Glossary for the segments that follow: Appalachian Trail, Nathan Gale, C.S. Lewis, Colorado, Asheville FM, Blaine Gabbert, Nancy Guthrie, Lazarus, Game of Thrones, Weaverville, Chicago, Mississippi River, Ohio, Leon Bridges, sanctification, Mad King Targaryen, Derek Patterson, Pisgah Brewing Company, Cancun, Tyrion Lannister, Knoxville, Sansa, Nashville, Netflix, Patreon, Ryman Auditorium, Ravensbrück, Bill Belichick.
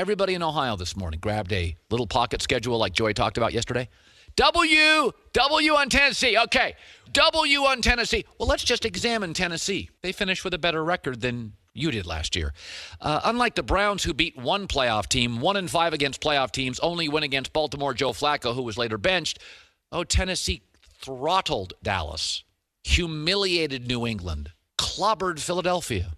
Everybody in Ohio this morning grabbed a little pocket schedule like Joy talked about yesterday. W on Tennessee. Okay, W on Tennessee. Well, let's just examine Tennessee. They finished with a better record than you did last year. Unlike the Browns, who beat one playoff team, 1-5 against playoff teams, only win against Baltimore Joe Flacco, who was later benched. Oh, Tennessee throttled Dallas, humiliated New England, clobbered Philadelphia.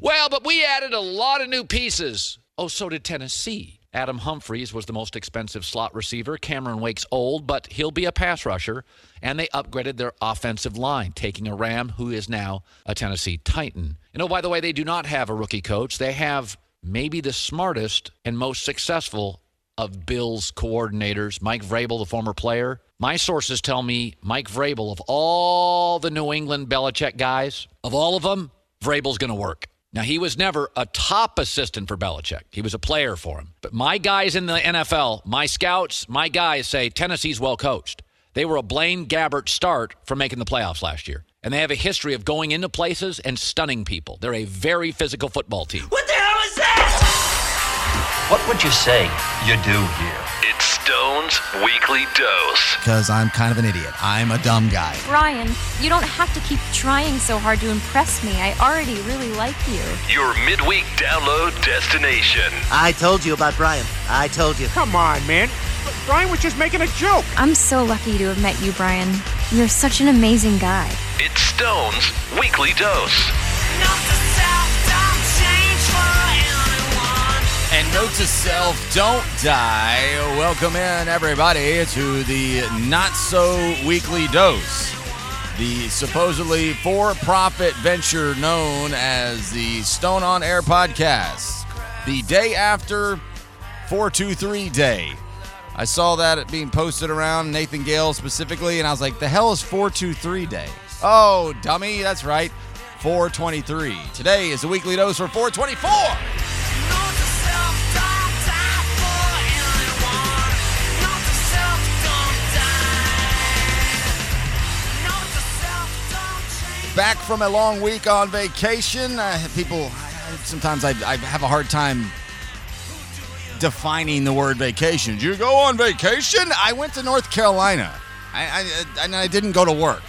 Well, but we added a lot of new pieces. Oh, so did Tennessee. Adam Humphries was the most expensive slot receiver. Cameron Wake's old, but he'll be a pass rusher. And they upgraded their offensive line, taking a Ram who is now a Tennessee Titan. And oh, by the way, they do not have a rookie coach. They have maybe the smartest and most successful of Bill's coordinators, Mike Vrabel, the former player. My sources tell me Mike Vrabel, of all the New England Belichick guys, of all of them, Vrabel's going to work. Now, he was never a top assistant for Belichick. He was a player for him. But my guys in the NFL, my scouts, my guys say Tennessee's well coached. They were a Blaine Gabbert start for making the playoffs last year. And they have a history of going into places and stunning people. They're a very physical football team. What the hell is that? What would you say you do here? It's Stone's Weekly Dose. Because I'm kind of an idiot. I'm a dumb guy. Ryan, you don't have to keep trying so hard to impress me. I already really like you. Your midweek download destination. I told you about Brian. I told you. Come on, man. Brian was just making a joke. I'm so lucky to have met you, Brian. You're such an amazing guy. It's Stone's Weekly Dose. Note to self, don't change for anyone. And note to self, don't die. Welcome in, everybody, to the not-so-weekly dose. The supposedly for-profit venture known as the Stone on Air podcast. The day after 423 day. I saw that being posted around, Nathan Gale specifically, and I was like, the hell is 423 day? Oh, dummy, that's right, 423. Today is the weekly dose for 424. Back from a long week on vacation. People, sometimes I have a hard time defining the word vacation. Did you go on vacation? I went to North Carolina. I didn't go to work.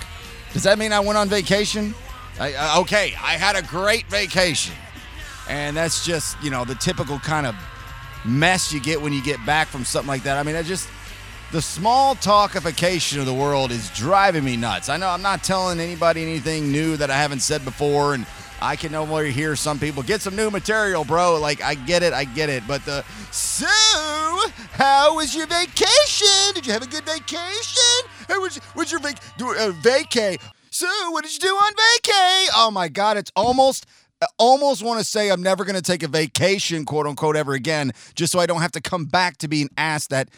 Does that mean I went on vacation? Okay, I had a great vacation. And that's just, you know, the typical kind of mess you get when you get back from something like that. I mean, the small talkification of the world is driving me nuts. I know I'm not telling anybody anything new that I haven't said before, and I can no more hear some people, get some new material, bro. Like, I get it. But so, how was your vacation? Did you have a good vacation? How was, what's your vacay? So, what did you do on vacay? Oh, my God, it's almost... I almost want to say I'm never going to take a vacation, quote-unquote, ever again, just so I don't have to come back to being asked that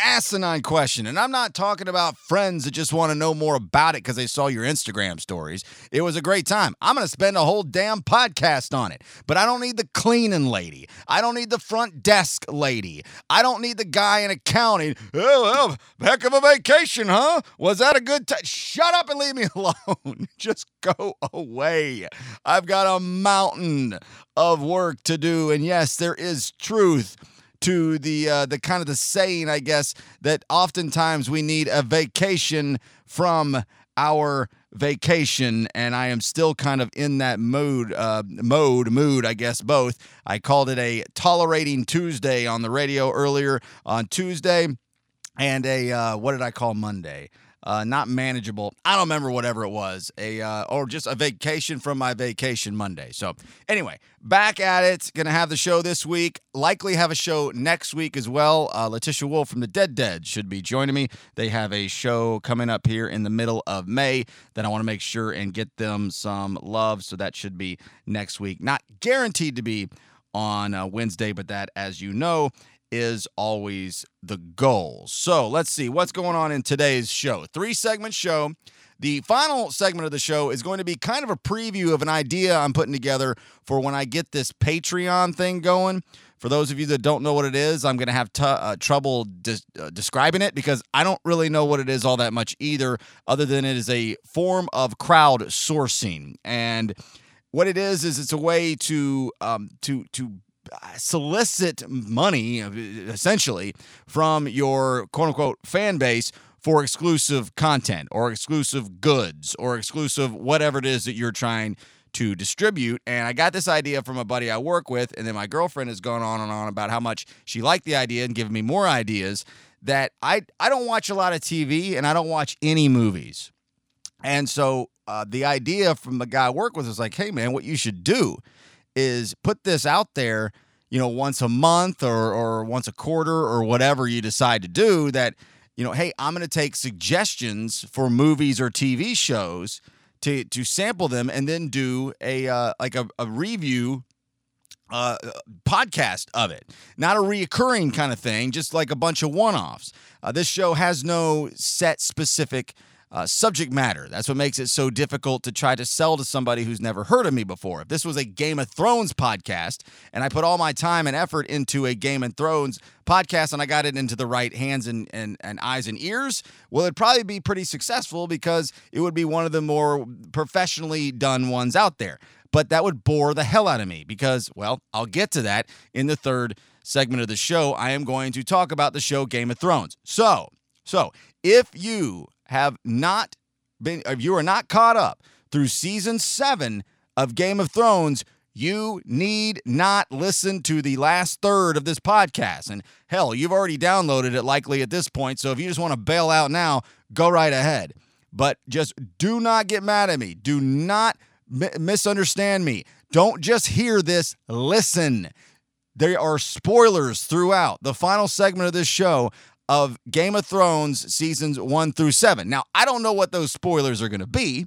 asinine question. And I'm not talking about friends that just want to know more about it because they saw your Instagram stories. It was a great time. I'm going to spend a whole damn podcast on it. But I don't need the cleaning lady. I don't need the front desk lady. I don't need the guy in accounting. Oh, well, heck of a vacation, huh? Was that a good time? Shut up and leave me alone. Just go away. I've got a mountain of work to do. And yes, there is truth to the kind of the saying, I guess, that oftentimes we need a vacation from our vacation. And I am still kind of in that mood, I guess, both. I called it a Tolerating Tuesday on the radio earlier on Tuesday, and a, what did I call Monday? Not manageable. I don't remember whatever it was, or just a vacation from my vacation Monday. So anyway, back at it. Going to have the show this week. Likely have a show next week as well. Letitia Wolf from The Dead Dead should be joining me. They have a show coming up here in the middle of May that I want to make sure and get them some love. So that should be next week. Not guaranteed to be on Wednesday, but that, as you know, is always the goal. So let's see what's going on in today's show. 3-segment show. The final segment of the show is going to be kind of a preview of an idea I'm putting together for when I get this Patreon thing going. For those of you that don't know what it is, I'm going to have trouble describing it because I don't really know what it is all that much either, other than it is a form of crowdsourcing. And what it is it's a way to solicit money, essentially, from your quote-unquote fan base for exclusive content or exclusive goods or exclusive whatever it is that you're trying to distribute. And I got this idea from a buddy I work with, and then my girlfriend has gone on and on about how much she liked the idea and given me more ideas, that I don't watch a lot of TV and I don't watch any movies. And so the idea from the guy I work with is like, hey, man, what you should do is put this out there, you know, once a month or once a quarter or whatever you decide to do, that, you know, hey, I'm going to take suggestions for movies or TV shows to sample them and then do a review podcast of it. Not a reoccurring kind of thing, just like a bunch of one-offs. This show has no set specific subject matter. That's what makes it so difficult to try to sell to somebody who's never heard of me before. If this was a Game of Thrones podcast, and I put all my time and effort into a Game of Thrones podcast, and I got it into the right hands and eyes and ears, well, it'd probably be pretty successful because it would be one of the more professionally done ones out there. But that would bore the hell out of me because, well, I'll get to that in the third segment of the show. I am going to talk about the show Game of Thrones. So if you you are not caught up through season 7 of Game of Thrones, you need not listen to the last third of this podcast. And hell, you've already downloaded it likely at this point, so if you just want to bail out now, go right ahead. But just do not get mad at me. Do not misunderstand me. Don't just hear this, listen. There are spoilers throughout the final segment of this show of Game of Thrones seasons 1 through 7. Now, I don't know what those spoilers are going to be.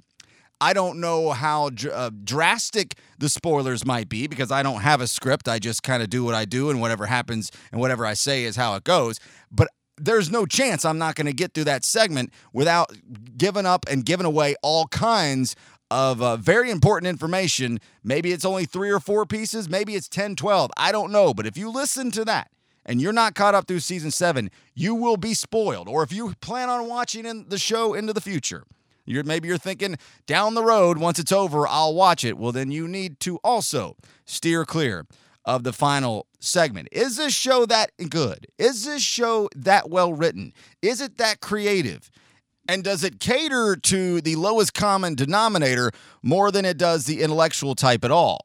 I don't know how drastic the spoilers might be because I don't have a script. I just kind of do what I do, and whatever happens and whatever I say is how it goes. But there's no chance I'm not going to get through that segment without giving up and giving away all kinds of very important information. Maybe it's only 3 or 4 pieces. Maybe it's 10, 12. I don't know. But if you listen to that, and you're not caught up through season 7, you will be spoiled. Or if you plan on watching the show into the future, maybe you're thinking down the road, once it's over, I'll watch it. Well, then you need to also steer clear of the final segment. Is this show that good? Is this show that well written? Is it that creative? And does it cater to the lowest common denominator more than it does the intellectual type at all?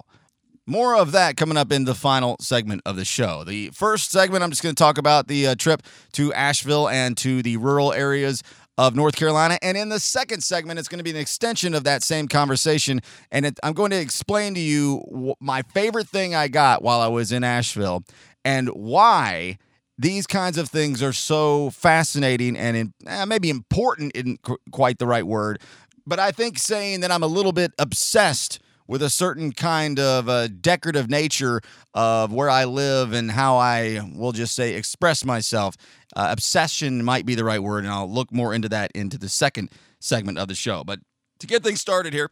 More of that coming up in the final segment of the show. The first segment, I'm just going to talk about the trip to Asheville and to the rural areas of North Carolina. And in the second segment, it's going to be an extension of that same conversation. And I'm going to explain to you my favorite thing I got while I was in Asheville and why these kinds of things are so fascinating and maybe important isn't quite the right word. But I think saying that I'm a little bit obsessed with a certain kind of decorative nature of where I live and how I will just say express myself. Obsession might be the right word, and I'll look more into that into the second segment of the show. But to get things started here,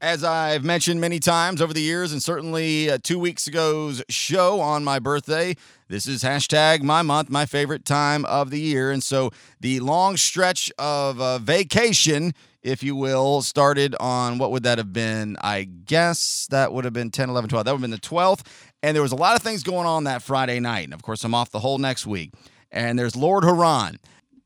as I've mentioned many times over the years, and certainly 2 weeks ago's show on my birthday, this is hashtag my month, my favorite time of the year. And so the long stretch of vacation, if you will, started on, what would that have been? I guess that would have been 10, 11, 12. That would have been the 12th. And there was a lot of things going on that Friday night. And, of course, I'm off the whole next week. And there's Lord Huron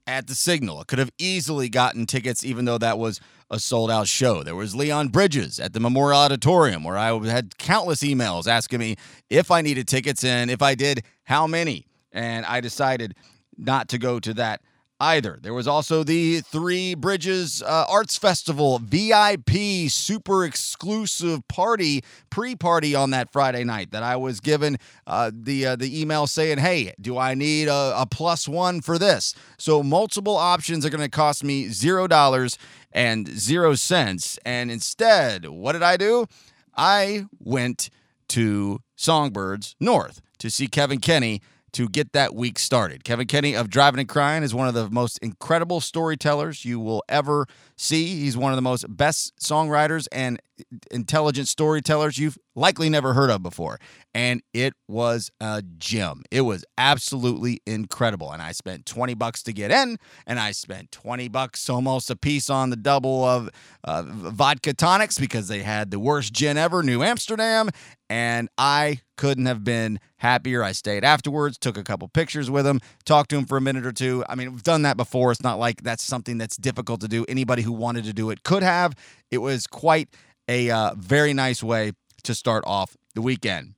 at the Signal. I could have easily gotten tickets, even though that was a sold-out show. There was Leon Bridges at the Memorial Auditorium, where I had countless emails asking me if I needed tickets and if I did, how many. And I decided not to go to that either. There was also the Three Bridges Arts Festival VIP super exclusive party, pre-party on that Friday night that I was given the email saying, hey, do I need a +1 for this? So multiple options are going to cost me $0.00. And instead, what did I do? I went to Songbirds North to see Kevin Kenney to get that week started. Kevin Kenney of Driving and Crying is one of the most incredible storytellers you will ever see. He's one of the most best songwriters and intelligent storytellers you've likely never heard of before. And it was a gem. It was absolutely incredible. And I spent $20 to get in, and I spent $20 almost a piece on the double of vodka tonics because they had the worst gin ever, New Amsterdam. And I couldn't have been happier. I stayed afterwards, took a couple pictures with him, talked to him for a minute or two. I mean, we've done that before. It's not like that's something that's difficult to do. Anybody who wanted to do it could have. It was quite a very nice way to start off the weekend.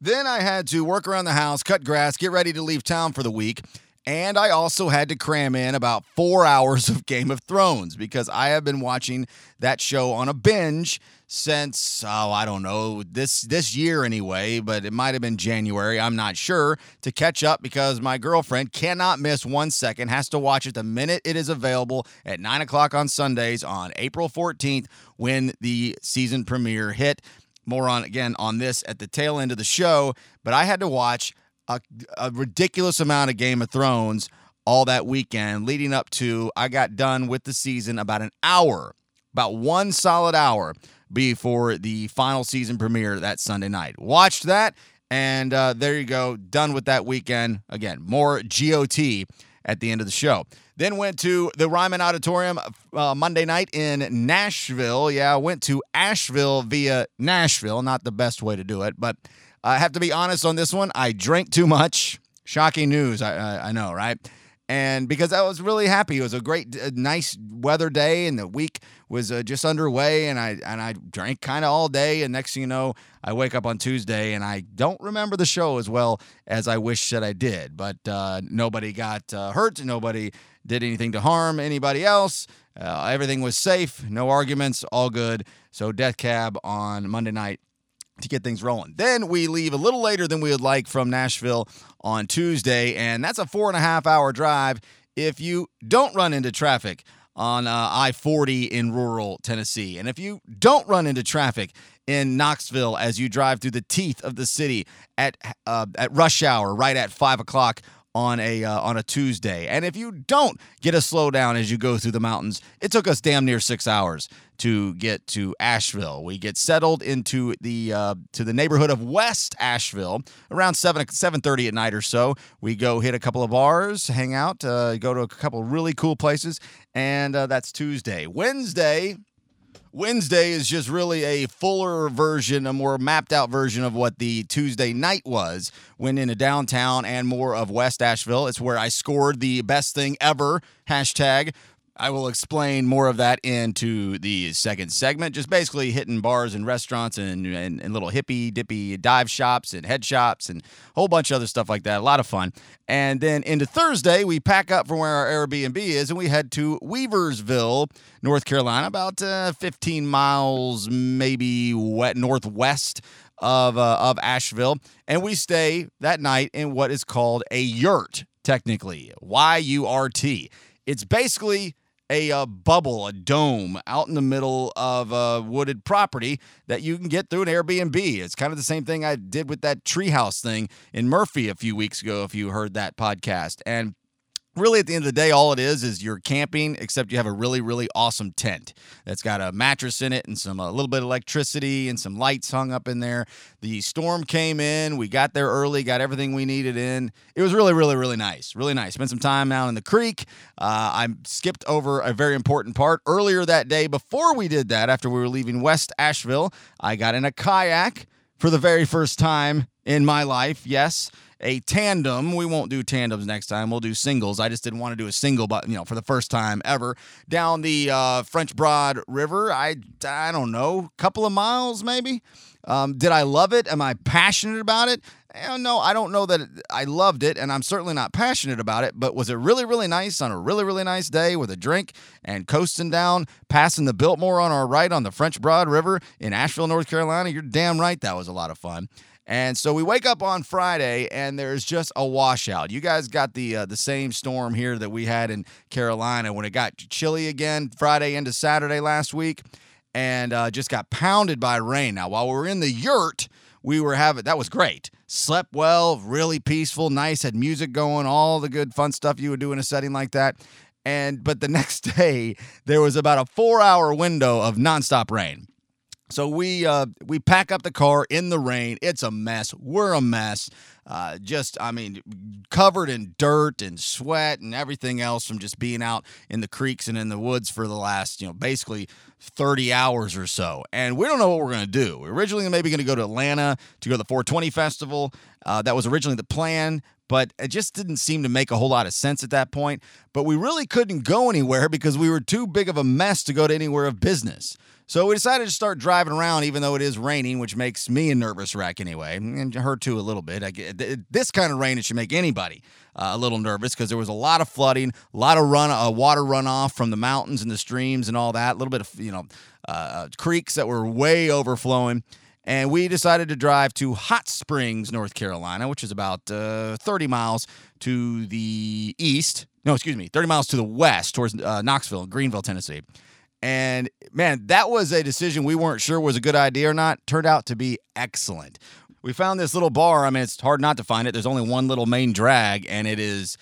Then I had to work around the house, cut grass, get ready to leave town for the week. And I also had to cram in about 4 hours of Game of Thrones because I have been watching that show on a binge since, I don't know, this year anyway, but it might have been January, I'm not sure, to catch up because my girlfriend cannot miss 1 second, has to watch it the minute it is available at 9 o'clock on Sundays on April 14th when the season premiere hit. More on, again, on this at the tail end of the show, but I had to watch a ridiculous amount of Game of Thrones all that weekend leading up to I got done with the season about one solid hour before the final season premiere that Sunday night. Watched that, and there you go, done with that weekend. Again, more GOT at the end of the show. Then went to the Ryman Auditorium Monday night in Nashville. Yeah, I went to Asheville via Nashville. Not the best way to do it, but I have to be honest on this one. I drank too much. Shocking news, I know, right? And because I was really happy. It was a great, nice weather day, and the week was just underway, and I drank kind of all day, and next thing you know, I wake up on Tuesday, and I don't remember the show as well as I wish that I did. But nobody got hurt. Nobody did anything to harm anybody else. Everything was safe. No arguments. All good. So Death Cab on Monday night to get things rolling. Then we leave a little later than we would like from Nashville on Tuesday, and that's a 4.5 hour drive if you don't run into traffic on I-40 in rural Tennessee. And if you don't run into traffic in Knoxville as you drive through the teeth of the city at rush hour right at 5 o'clock on a Tuesday. And if you don't get a slowdown as you go through the mountains, it took us damn near 6 hours to get to Asheville. We get settled into the to the neighborhood of West Asheville around 7:30 at night or so. We go hit a couple of bars, hang out, go to a couple of really cool places, and that's Tuesday. Wednesday is just really a fuller version, a more mapped out version of what the Tuesday night was. Went into downtown and more of West Asheville. It's where I scored the best thing ever hashtag. I will explain more of that into the second segment. Just basically hitting bars and restaurants and little hippie dippy dive shops and head shops and a whole bunch of other stuff like that. A lot of fun. And then into Thursday, we pack up from where our Airbnb is and we head to Weaverville, North Carolina, about 15 miles maybe northwest of Asheville. And we stay that night in what is called a yurt, technically. Y-U-R-T. It's basically a bubble, a dome out in the middle of a wooded property that you can get through an Airbnb. It's kind of the same thing I did with that treehouse thing in Murphy a few weeks ago, if you heard that podcast. And really, at the end of the day, all it is you're camping, except you have a really, really awesome tent that's got a mattress in it and some a little bit of electricity and some lights hung up in there. The storm came in. We got there early, got everything we needed in. It was really, really, really nice. Really nice. Spent some time out in the creek. I skipped over a very important part. Earlier that day, before we did that, after we were leaving West Asheville, I got in a kayak for the very first time in my life. Yes. A tandem. We won't do tandems next time. We'll do singles. I just didn't want to do a single, but for the first time ever down the French Broad River. I don't know, couple of miles maybe. Did I love it? Am I passionate about it? No, I don't know that I loved it, and I'm certainly not passionate about it, but was it really, really nice on a really, really nice day with a drink and coasting down, passing the Biltmore on our right on the French Broad River in Asheville, North Carolina? You're damn right that was a lot of fun. And so we wake up on Friday, and there's just a washout. You guys got the same storm here that we had in Carolina when it got chilly again Friday into Saturday last week, and just got pounded by rain. Now, while we were in the yurt, that was great. Slept well, really peaceful, nice, had music going, all the good fun stuff you would do in a setting like that. But the next day, there was about a 4-hour window of nonstop rain. So we pack up the car in the rain. It's a mess. We're a mess. Covered in dirt and sweat and everything else from just being out in the creeks and in the woods for the last, basically 30 hours or so. And we don't know what we're going to do. We're originally maybe going to go to Atlanta to go to the 420 Festival. That was originally the plan, but it just didn't seem to make a whole lot of sense at that point. But we really couldn't go anywhere because we were too big of a mess to go to anywhere of business. So we decided to start driving around, even though it is raining, which makes me a nervous wreck anyway, and her too a little bit. This kind of rain, it should make anybody a little nervous because there was a lot of flooding, a lot of water runoff from the mountains and the streams and all that, a little bit of creeks that were way overflowing. And we decided to drive to Hot Springs, North Carolina, which is about 30 miles to the east. No, excuse me, 30 miles to the west towards Knoxville, Greenville, Tennessee. And, man, that was a decision we weren't sure was a good idea or not. Turned out to be excellent. We found this little bar. It's hard not to find it. There's only one little main drag, and it is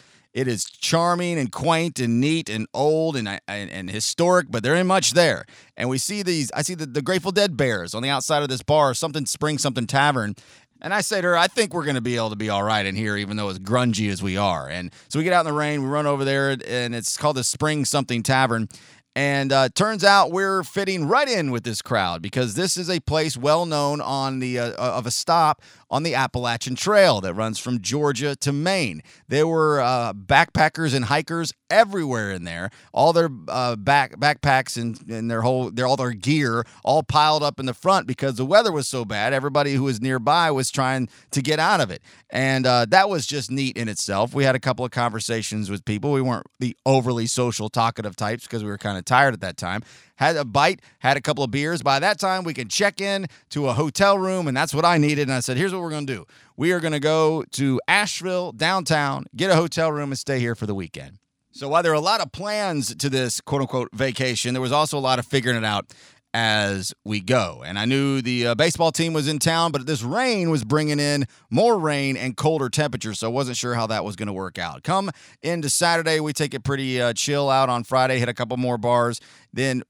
charming and quaint and neat and old and historic, but there ain't much there. And we see I see the Grateful Dead bears on the outside of this bar, something tavern. And I say to her, I think we're going to be able to be all right in here, even though as grungy as we are. And so we get out in the rain, we run over there, and it's called the Spring Something Tavern. And turns out we're fitting right in with this crowd because this is a place well known on the of a stop on the Appalachian Trail that runs from Georgia to Maine. There were backpackers and hikers everywhere in there. All their backpacks and all their gear all piled up in the front because the weather was so bad. Everybody who was nearby was trying to get out of it, and that was just neat in itself. We had a couple of conversations with people. We weren't the overly social, talkative types because we were kind of tired at that time. Had a bite, had a couple of beers. By that time, we can check in to a hotel room, and that's what I needed. And I said, here's what we're going to do. We are going to go to Asheville, downtown, get a hotel room, and stay here for the weekend. So while there are a lot of plans to this quote-unquote vacation, there was also a lot of figuring it out as we go. And I knew the baseball team was in town, but this rain was bringing in more rain and colder temperatures, so I wasn't sure how that was going to work out. Come into Saturday, we take it pretty chill out on Friday, hit a couple more bars. Then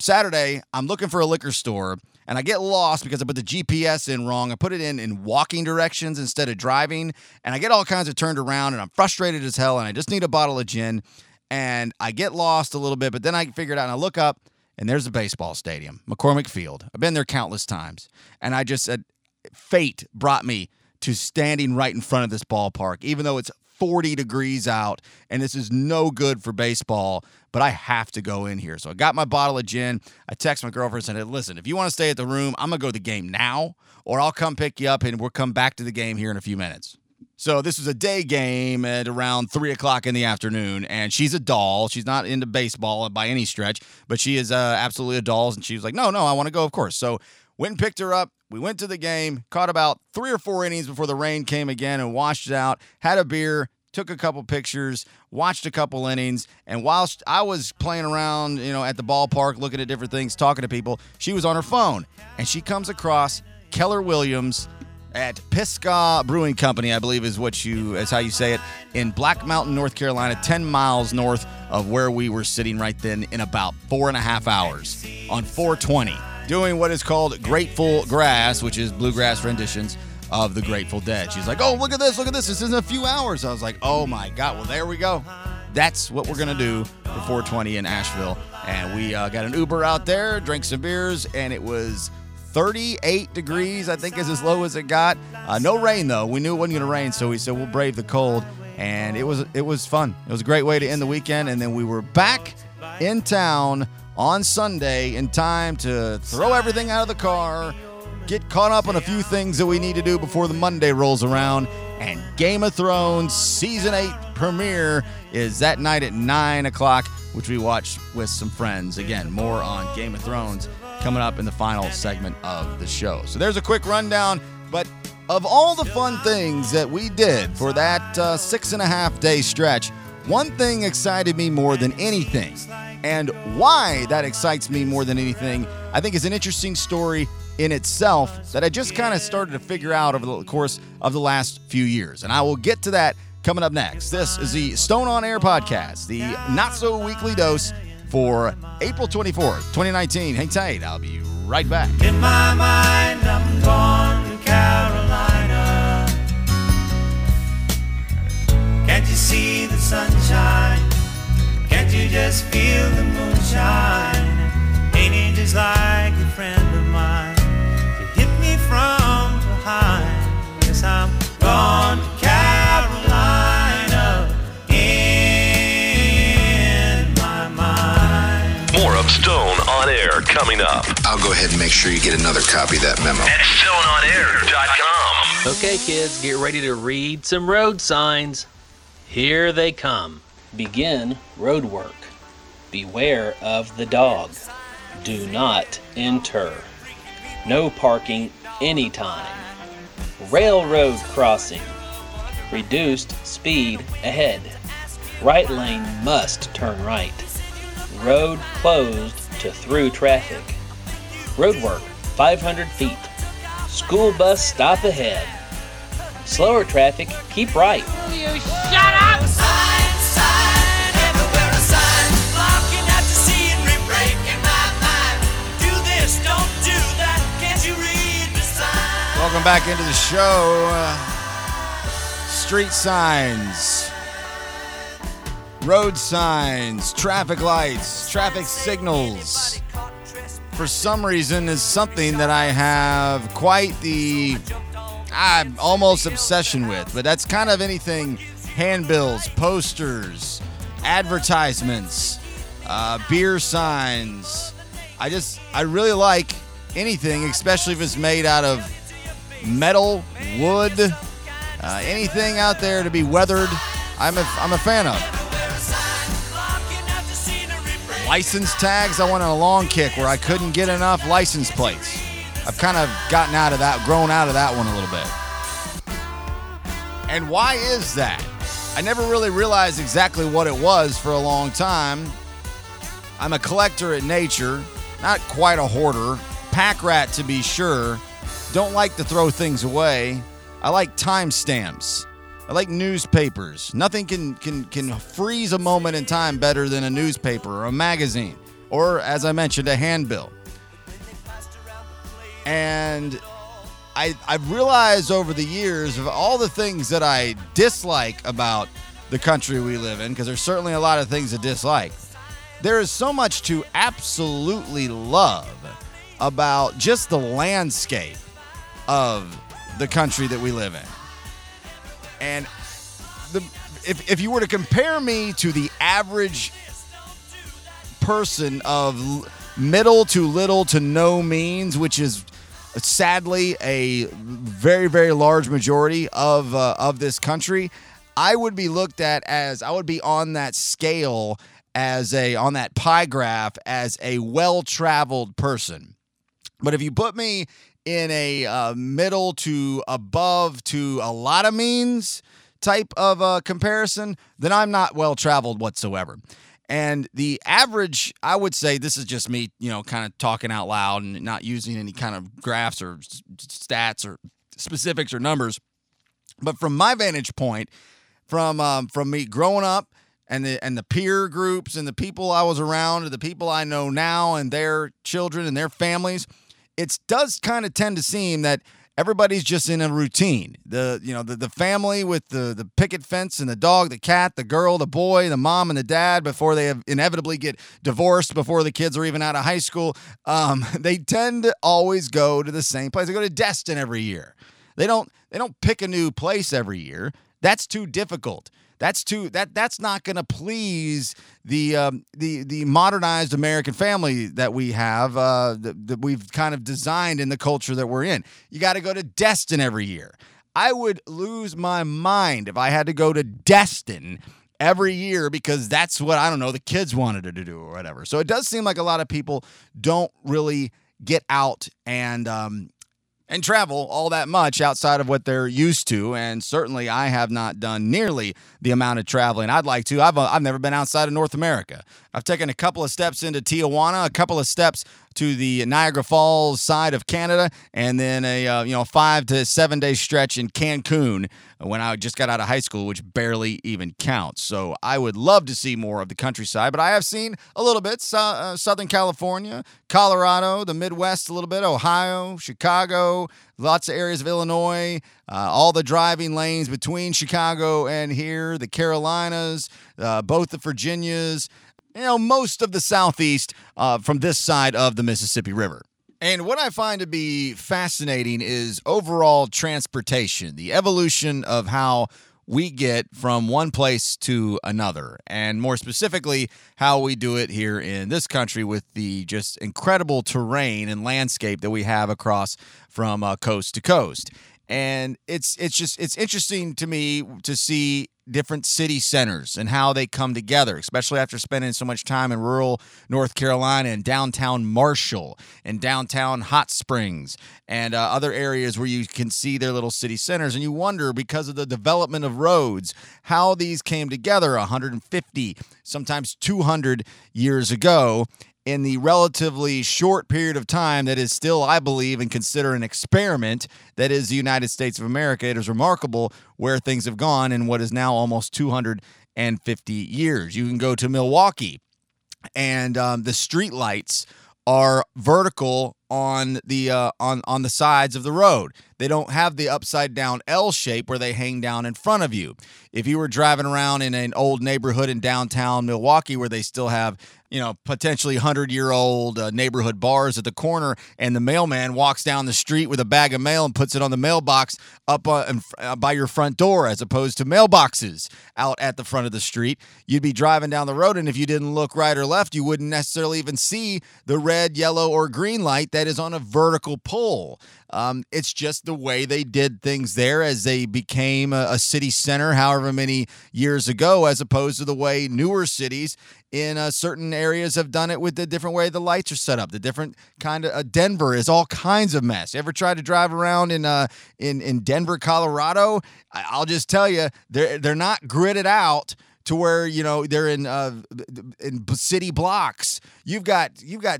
Saturday, I'm looking for a liquor store, and I get lost because I put the GPS in wrong. I put it in walking directions instead of driving, and I get all kinds of turned around, and I'm frustrated as hell, and I just need a bottle of gin, and I get lost a little bit, but then I figure it out, and I look up, and there's a baseball stadium, McCormick Field. I've been there countless times. And I just said, fate brought me to standing right in front of this ballpark, even though it's 40 degrees out, and this is no good for baseball, but I have to go in here. So I got my bottle of gin. I text my girlfriend and said, listen, if you want to stay at the room, I'm going to go to the game now, or I'll come pick you up, and we'll come back to the game here in a few minutes. So this was a day game at around 3 o'clock in the afternoon, and she's a doll. She's not into baseball by any stretch, but she is absolutely a doll, and she was like, no, I want to go, of course. So went and picked her up. We went to the game, caught about 3 or 4 innings before the rain came again and washed it out, had a beer, took a couple pictures, watched a couple innings, and whilst I was playing around, at the ballpark, looking at different things, talking to people, she was on her phone, and she comes across Keller Williams at Pisgah Brewing Company, I believe is how you say it, in Black Mountain, North Carolina, 10 miles north of where we were sitting right then in about 4.5 hours on 420, doing what is called Grateful Grass, which is bluegrass renditions of the Grateful Dead. She's like, oh, look at this, this is in a few hours. I was like, oh my God, well, there we go. That's what we're going to do for 420 in Asheville. And we got an Uber out there, drank some beers, and it was 38 degrees, I think, is as low as it got. No rain, though. We knew it wasn't going to rain, so we said we'll brave the cold, and it was fun. It was a great way to end the weekend, and then we were back in town on Sunday in time to throw everything out of the car, get caught up on a few things that we need to do before the Monday rolls around, and Game of Thrones Season 8 premiere is that night at 9 o'clock, which we watched with some friends. Again, more on Game of Thrones coming up in the final segment of the show. So there's a quick rundown, but of all the fun things that we did for that 6.5-day stretch, one thing excited me more than anything. And why that excites me more than anything, I think, is an interesting story in itself that I just kind of started to figure out over the course of the last few years. And I will get to that coming up next. This is the Stone on Air podcast, the not-so-weekly dose for April 24th, 2019. Hang tight. I'll be right back. In my mind, I'm gone to Carolina. Can't you see the sunshine? Can't you just feel the moonshine? Ain't it just like a friend of mine? You hit me from behind. Yes, I'm gone to Carolina. In my mind. More of Stone on Air coming up. I'll go ahead and make sure you get another copy of that memo. At stoneonair.com. Okay, kids, get ready to read some road signs. Here they come. Begin road work. Beware of the dog. Do not enter. No parking anytime. Railroad crossing. Reduced speed ahead. Right lane must turn right. Road closed to through traffic. Road work 500 feet. School bus stop ahead. Slower traffic, keep right. Will you shut up? Welcome back into the show. Street signs, road signs, traffic lights, traffic signals. For some reason, is something that I have quite the, I'm almost obsession with. But that's kind of anything: handbills, posters, advertisements, beer signs. I really like anything, especially if it's made out of metal, wood, anything out there to be weathered, I'm a fan of. License tags, I went on a long kick where I couldn't get enough license plates. I've kind of gotten out of that, grown out of that one a little bit. And why is that? I never really realized exactly what it was for a long time. I'm a collector at nature, not quite a hoarder, pack rat to be sure. Don't like to throw things away. I like timestamps. I like newspapers. Nothing can freeze a moment in time better than a newspaper or a magazine or, as I mentioned, a handbill. And I've realized over the years of all the things that I dislike about the country we live in, because there's certainly a lot of things to dislike, there is so much to absolutely love about just the landscape of the country that we live in. And if you were to compare me to the average person of middle to little to no means, which is sadly a very, very large majority of this country, I would be looked at as, I would be on that scale as on that pie graph as a well-traveled person. But if you put me in a middle to above to a lot of means type of comparison, then I'm not well-traveled whatsoever. And the average, I would say, this is just me, kind of talking out loud and not using any kind of graphs or stats or specifics or numbers. But from my vantage point, from me growing up and the peer groups and the people I was around, the people I know now and their children and their families, it does kind of tend to seem that everybody's just in a routine. The family with the picket fence and the dog, the cat, the girl, the boy, the mom and the dad before they inevitably get divorced, before the kids are even out of high school, they tend to always go to the same place. They go to Destin every year. They don't pick a new place every year. That's too difficult. That's not going to please the modernized American family that we have, that we've kind of designed in the culture that we're in. You got to go to Destin every year. I would lose my mind if I had to go to Destin every year because that's what, I don't know, the kids wanted to do or whatever. So it does seem like a lot of people don't really get out and travel all that much outside of what they're used to. And certainly I have not done nearly the amount of traveling I'd like to. I've never been outside of North America. I've taken a couple of steps into Tijuana, a couple of steps to the Niagara Falls side of Canada, and then a 5 to 7 day stretch in Cancun when I just got out of high school, which barely even counts. So I would love to see more of the countryside, but I have seen a little bit. Southern California, Colorado, the Midwest a little bit, Ohio, Chicago, lots of areas of Illinois, all the driving lanes between Chicago and here, the Carolinas, both the Virginias, most of the Southeast from this side of the Mississippi River. And what I find to be fascinating is overall transportation, the evolution of how we get from one place to another, and more specifically, how we do it here in this country with the just incredible terrain and landscape that we have across from coast to coast. And it's interesting to me to see different city centers and how they come together, especially after spending so much time in rural North Carolina and downtown Marshall and downtown Hot Springs and other areas where you can see their little city centers. And you wonder, because of the development of roads, how these came together 150, sometimes 200 years ago in the relatively short period of time that is still, I believe, and consider an experiment that is the United States of America. It is remarkable where things have gone in what is now almost 250 years. You can go to Milwaukee, and the streetlights are vertical on the on the sides of the road. They don't have the upside down L shape where they hang down in front of you. If you were driving around in an old neighborhood in downtown Milwaukee where they still have, potentially 100-year-old neighborhood bars at the corner, and the mailman walks down the street with a bag of mail and puts it on the mailbox up by your front door, as opposed to mailboxes out at the front of the street, you'd be driving down the road, and if you didn't look right or left, you wouldn't necessarily even see the red, yellow, or green light that is on a vertical pole. It's just the way they did things there as they became a city center however many years ago, as opposed to the way newer cities in certain areas have done it with the different way the lights are set up, the different kind of... Denver is all kinds of mess. You ever try to drive around in Denver, Colorado? I'll just tell you, they're not gridded out to where, they're in city blocks. You've got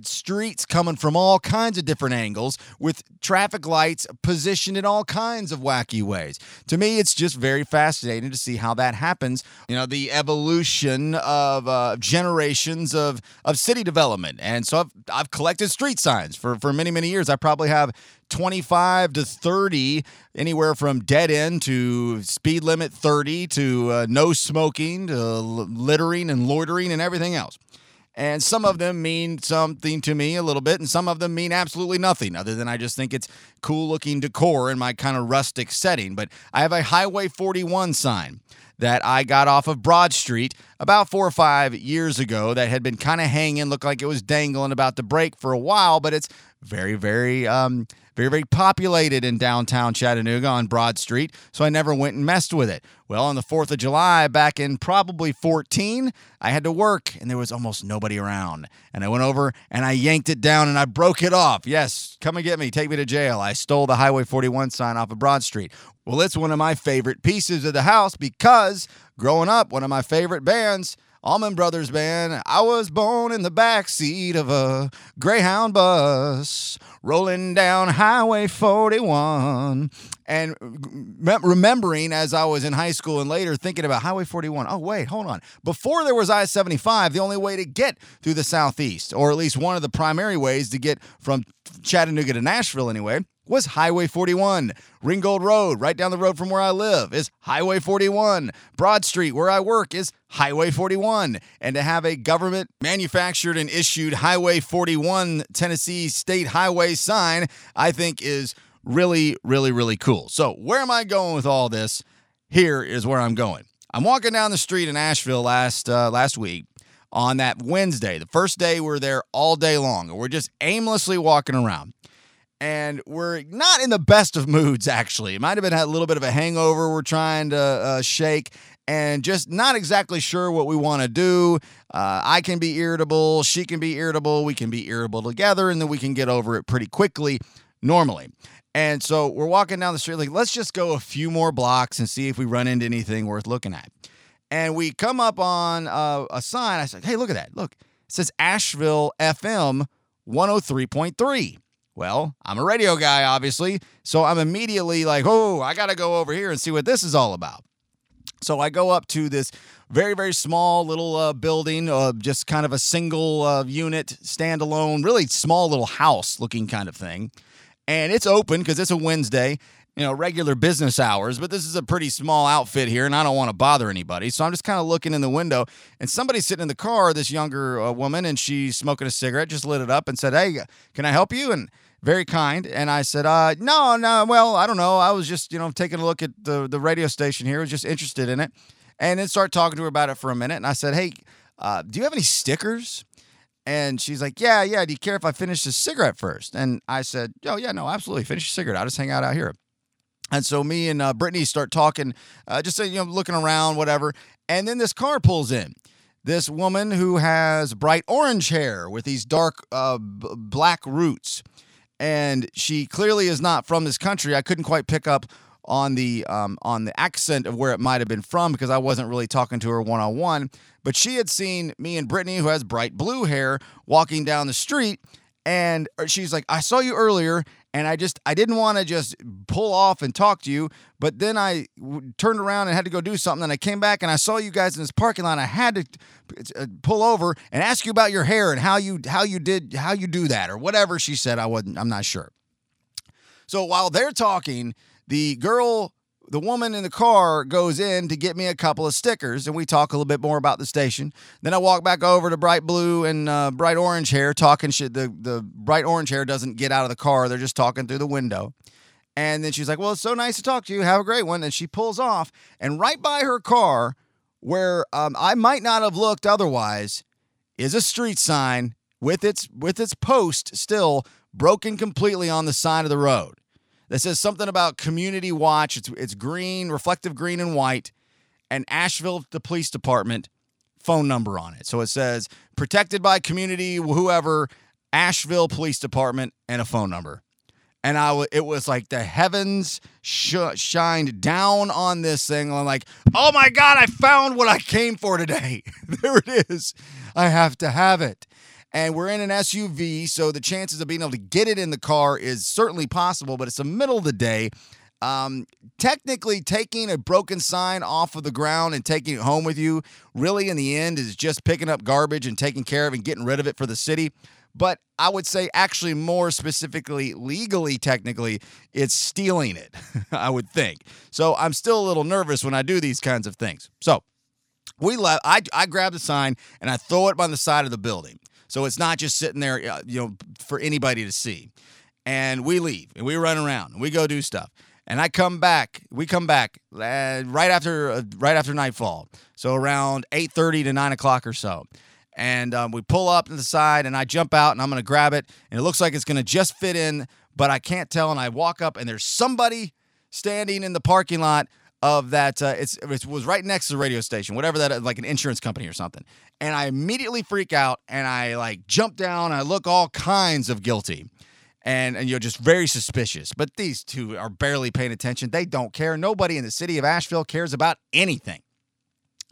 streets coming from all kinds of different angles with traffic lights positioned in all kinds of wacky ways. To me, it's just very fascinating to see how that happens. The evolution of generations of city development. And so I've collected street signs for many, many years. I probably have 25 to 30, anywhere from dead end to speed limit 30 to no smoking to littering and loitering and everything else. And some of them mean something to me a little bit, and some of them mean absolutely nothing, other than I just think it's cool-looking decor in my kind of rustic setting. But I have a Highway 41 sign that I got off of Broad Street about 4 or 5 years ago that had been kind of hanging, looked like it was dangling about to break for a while, but it's very, very... very, very populated in downtown Chattanooga on Broad Street, so I never went and messed with it. Well, on the 4th of July, back in probably 14, I had to work, and there was almost nobody around. And I went over, and I yanked it down, and I broke it off. Yes, come and get me. Take me to jail. I stole the Highway 41 sign off of Broad Street. Well, it's one of my favorite pieces of the house because, growing up, one of my favorite bands... Allman Brothers Band. I was born in the backseat of a Greyhound bus, rolling down Highway 41. And remembering as I was in high school and later thinking about Highway 41. Oh, wait, hold on. Before there was I-75, the only way to get through the Southeast, or at least one of the primary ways to get from Chattanooga to Nashville anyway, was Highway 41. Ringgold Road, right down the road from where I live, is Highway 41. Broad Street, where I work, is Highway 41. And to have a government manufactured and issued Highway 41 Tennessee State Highway sign, I think is really, really, really cool. So where am I going with all this? Here is where I'm going. I'm walking down the street in Asheville last week on that Wednesday, the first day we're there all day long, and we're just aimlessly walking around. And we're not in the best of moods, actually. It might have been a little bit of a hangover we're trying to shake, and just not exactly sure what we want to do. I can be irritable. She can be irritable. We can be irritable together, and then we can get over it pretty quickly normally. And so we're walking down the street like, let's just go a few more blocks and see if we run into anything worth looking at. And we come up on a sign. I said, hey, look at that. Look, it says Asheville FM 103.3. Well, I'm a radio guy, obviously, so I'm immediately like, oh, I got to go over here and see what this is all about. So I go up to this very, very small little building, just kind of a single unit, standalone, really small little house looking kind of thing. And it's open because it's a Wednesday, you know, regular business hours, but this is a pretty small outfit here, and I don't want to bother anybody. So I'm just kind of looking in the window, and somebody's sitting in the car, this younger woman, and she's smoking a cigarette, just lit it up and said, hey, can I help you? And very kind. And I said, no, well, I don't know. I was just, you know, taking a look at the radio station here. I was just interested in it. And then start talking to her about it for a minute. And I said, hey, do you have any stickers? And she's like, yeah. Do you care if I finish this cigarette first? And I said, oh, yeah, no, absolutely. Finish your cigarette. I'll just hang out here. And so me and Brittany start talking, just, you know, looking around, whatever. And then this car pulls in. This woman who has bright orange hair with these dark black roots. And she clearly is not from this country. I couldn't quite pick up on the accent of where it might have been from because I wasn't really talking to her one-on-one. But she had seen me and Brittany, who has bright blue hair, walking down the street. And she's like, I saw you earlier, and I didn't want to just pull off and talk to you. But then I turned around and had to go do something. And I came back, and I saw you guys in this parking lot. I had to pull over and ask you about your hair and how you do that or whatever she said. I'm not sure. So while they're talking, the woman in the car goes in to get me a couple of stickers, and we talk a little bit more about the station. Then I walk back over to bright blue and bright orange hair talking shit. The bright orange hair doesn't get out of the car. They're just talking through the window. And then she's like, well, it's so nice to talk to you. Have a great one. And she pulls off, and right by her car, where I might not have looked otherwise, is a street sign with its post still broken completely on the side of the road. That says something about community watch. It's green, reflective green and white, and Asheville, the police department, phone number on it. So it says, protected by community, whoever, Asheville Police Department, and a phone number. And it was like the heavens shined down on this thing. I'm like, oh my God, I found what I came for today. There it is. I have to have it. And we're in an SUV, so the chances of being able to get it in the car is certainly possible, but it's the middle of the day. Technically, taking a broken sign off of the ground and taking it home with you really, in the end, is just picking up garbage and taking care of and getting rid of it for the city. But I would say actually more specifically, legally, technically, it's stealing it, I would think. So I'm still a little nervous when I do these kinds of things. So we left. I grab the sign, and I throw it by the side of the building. So it's not just sitting there, you know, for anybody to see. And we leave, and we run around, and we go do stuff. And we come back right after nightfall. So around 8:30 to 9 o'clock or so. And we pull up to the side, and I jump out, and I'm going to grab it. And it looks like it's going to just fit in, but I can't tell. And I walk up, and there's somebody standing in the parking lot of that. It was right next to the radio station, whatever that is, like an insurance company or something. And I immediately freak out, and I like jump down, and I look all kinds of guilty and you're just very suspicious. But these two are barely paying attention. They don't care. Nobody in the city of Asheville cares about anything.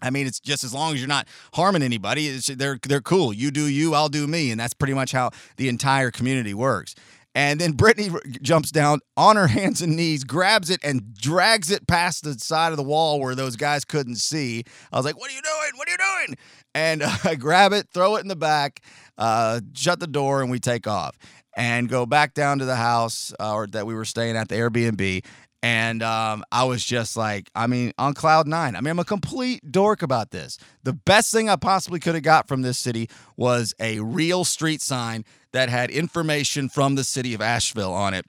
I mean, it's just as long as you're not harming anybody, they're cool. You do you, I'll do me. And that's pretty much how the entire community works. And then Brittany jumps down on her hands and knees, grabs it, and drags it past the side of the wall where those guys couldn't see. I was like, what are you doing? And I grab it, throw it in the back, shut the door, and we take off and go back down to the house or that we were staying at, the Airbnb. And I was just like, I mean, on cloud nine. I mean, I'm a complete dork about this. The best thing I possibly could have got from this city was a real street sign that had information from the city of Asheville on it.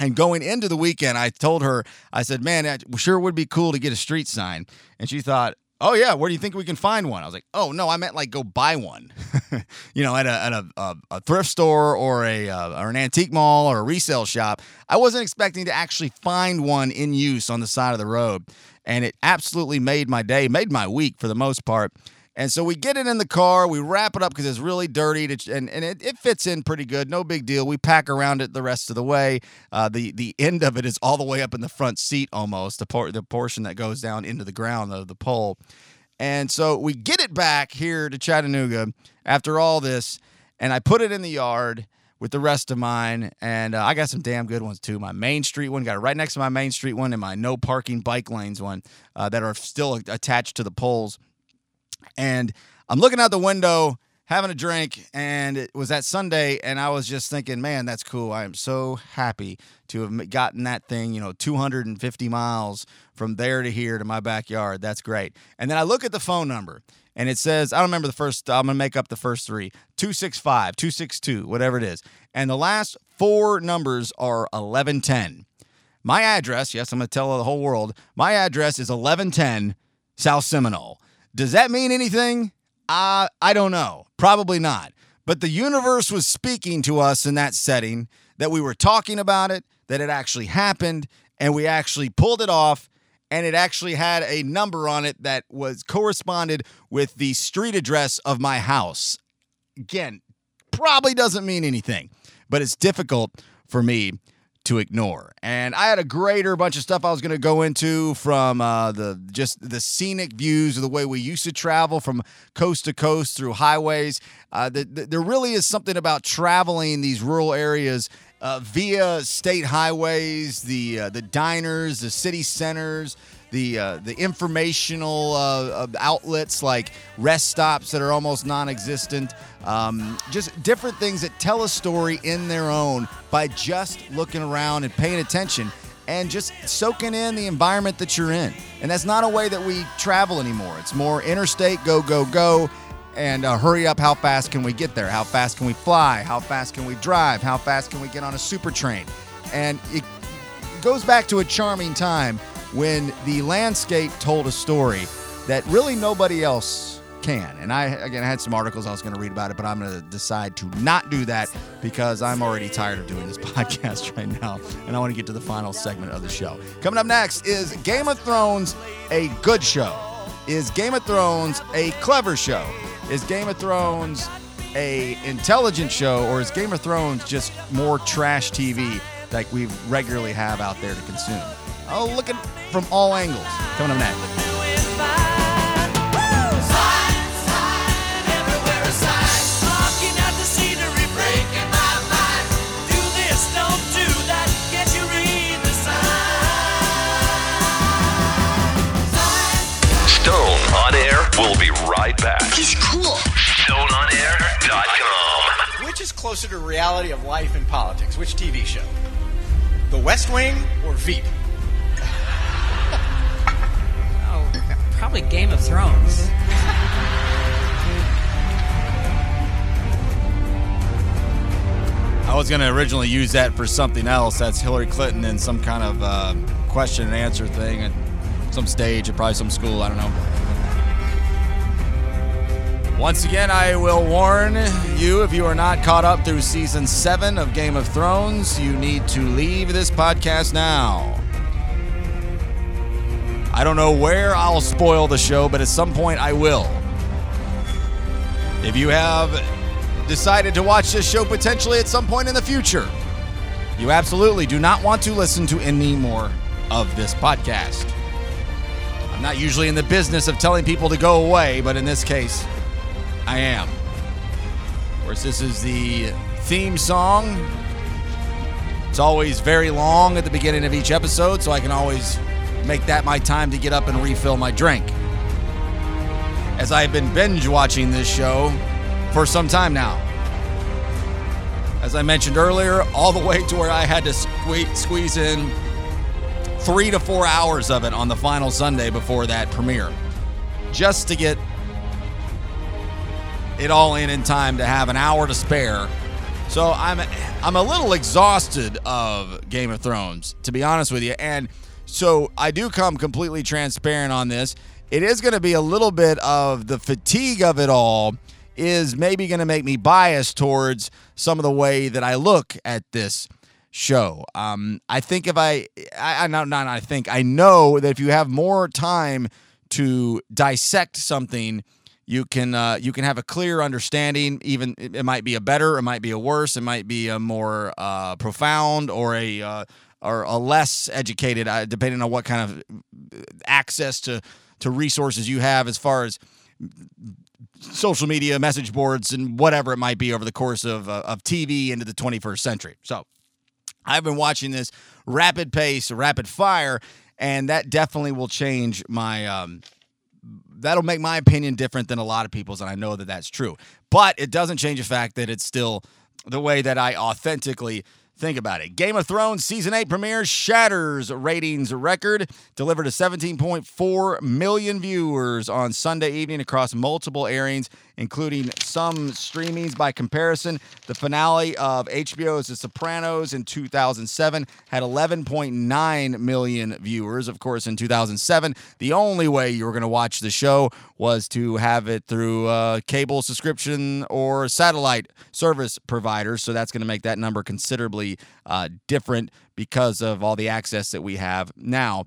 And going into the weekend, I told her, I said, man, it sure would be cool to get a street sign. And she thought, oh, yeah, where do you think we can find one? I was like, oh, no, I meant like go buy one, you know, at a thrift store or an antique mall or a resale shop. I wasn't expecting to actually find one in use on the side of the road. And it absolutely made my day, made my week for the most part. And so we get it in the car. We wrap it up because it's really dirty and it fits in pretty good. No big deal. We pack around it the rest of the way. The end of it is all the way up in the front seat almost, the portion that goes down into the ground of the pole. And so we get it back here to Chattanooga after all this. and I put it in the yard with the rest of mine, and I got some damn good ones, too. My Main Street one, got it right next to my Main Street one, and my no parking bike lanes one that are still attached to the poles. And I'm looking out the window, having a drink, and it was that Sunday, and I was just thinking, man, that's cool. I am so happy to have gotten that thing, 250 miles from there to here to my backyard. That's great. And then I look at the phone number. And it says, I don't remember the first, I'm going to make up the first three, 265, 262, whatever it is. And the last four numbers are 1110. My address, yes, I'm going to tell the whole world, my address is 1110 South Seminole. Does that mean anything? I don't know. Probably not. But the universe was speaking to us in that setting, that we were talking about it, that it actually happened, and we actually pulled it off. And it actually had a number on it that was corresponded with the street address of my house. Again, probably doesn't mean anything, but it's difficult for me to ignore. And I had a greater bunch of stuff I was going to go into, from the scenic views of the way we used to travel from coast to coast through highways. There really is something about traveling these rural areas via state highways, the diners, the city centers, the informational outlets like rest stops that are almost non-existent, just different things that tell a story in their own by just looking around and paying attention and just soaking in the environment that you're in. And that's not a way that we travel anymore. It's more interstate, go, go, go. And hurry up, how fast can we get there? How fast can we fly? How fast can we drive? How fast can we get on a super train? And it goes back to a charming time when the landscape told a story that really nobody else can. And I had some articles I was going to read about it, but I'm going to decide to not do that because I'm already tired of doing this podcast right now. And I want to get to the final segment of the show. Coming up next, is Game of Thrones a good show? Is Game of Thrones a clever show? Is Game of Thrones a intelligent show, or is Game of Thrones just more trash TV like we regularly have out there to consume? Oh, looking from all angles. Coming up next. Stone on Air will be right back. He's cool. StoneOnAir.com. Which is closer to reality of life and politics? Which TV show? The West Wing or Veep? Oh, probably Game of Thrones. I was going to originally use that for something else. That's Hillary Clinton and some kind of question and answer thing at some stage, at probably some school, I don't know. Once again, I will warn you, if you are not caught up through Season 7 of Game of Thrones, you need to leave this podcast now. I don't know where I'll spoil the show, but at some point I will. If you have decided to watch this show potentially at some point in the future, you absolutely do not want to listen to any more of this podcast. I'm not usually in the business of telling people to go away, but in this case, I am. Of course, this is the theme song. It's always very long at the beginning of each episode, so I can always make that my time to get up and refill my drink. As I've been binge watching this show for some time now. As I mentioned earlier, all the way to where I had to squeeze in 3 to 4 hours of it on the final Sunday before that premiere, just to get it all in time to have an hour to spare. So I'm a little exhausted of Game of Thrones, to be honest with you. And so I do come completely transparent on this. It is going to be a little bit of the fatigue of it all is maybe going to make me biased towards some of the way that I look at this show. I think if I know that if you have more time to dissect something, you can have a clear understanding. Even it might be a better, it might be a worse, it might be a more profound or a less educated, depending on what kind of access to resources you have as far as social media, message boards, and whatever it might be over the course of TV into the 21st century. So I've been watching this rapid pace, rapid fire, and that definitely will change my that'll make my opinion different than a lot of people's, and I know that that's true. But it doesn't change the fact that it's still the way that I authentically think about it. Game of Thrones Season 8 premiere shatters ratings record, delivered to 17.4 million viewers on Sunday evening across multiple airings, including some streamings. By comparison, the finale of HBO's The Sopranos in 2007 had 11.9 million viewers. Of course, in 2007, the only way you were going to watch the show was to have it through cable subscription or satellite service providers, so that's going to make that number considerably different because of all the access that we have now.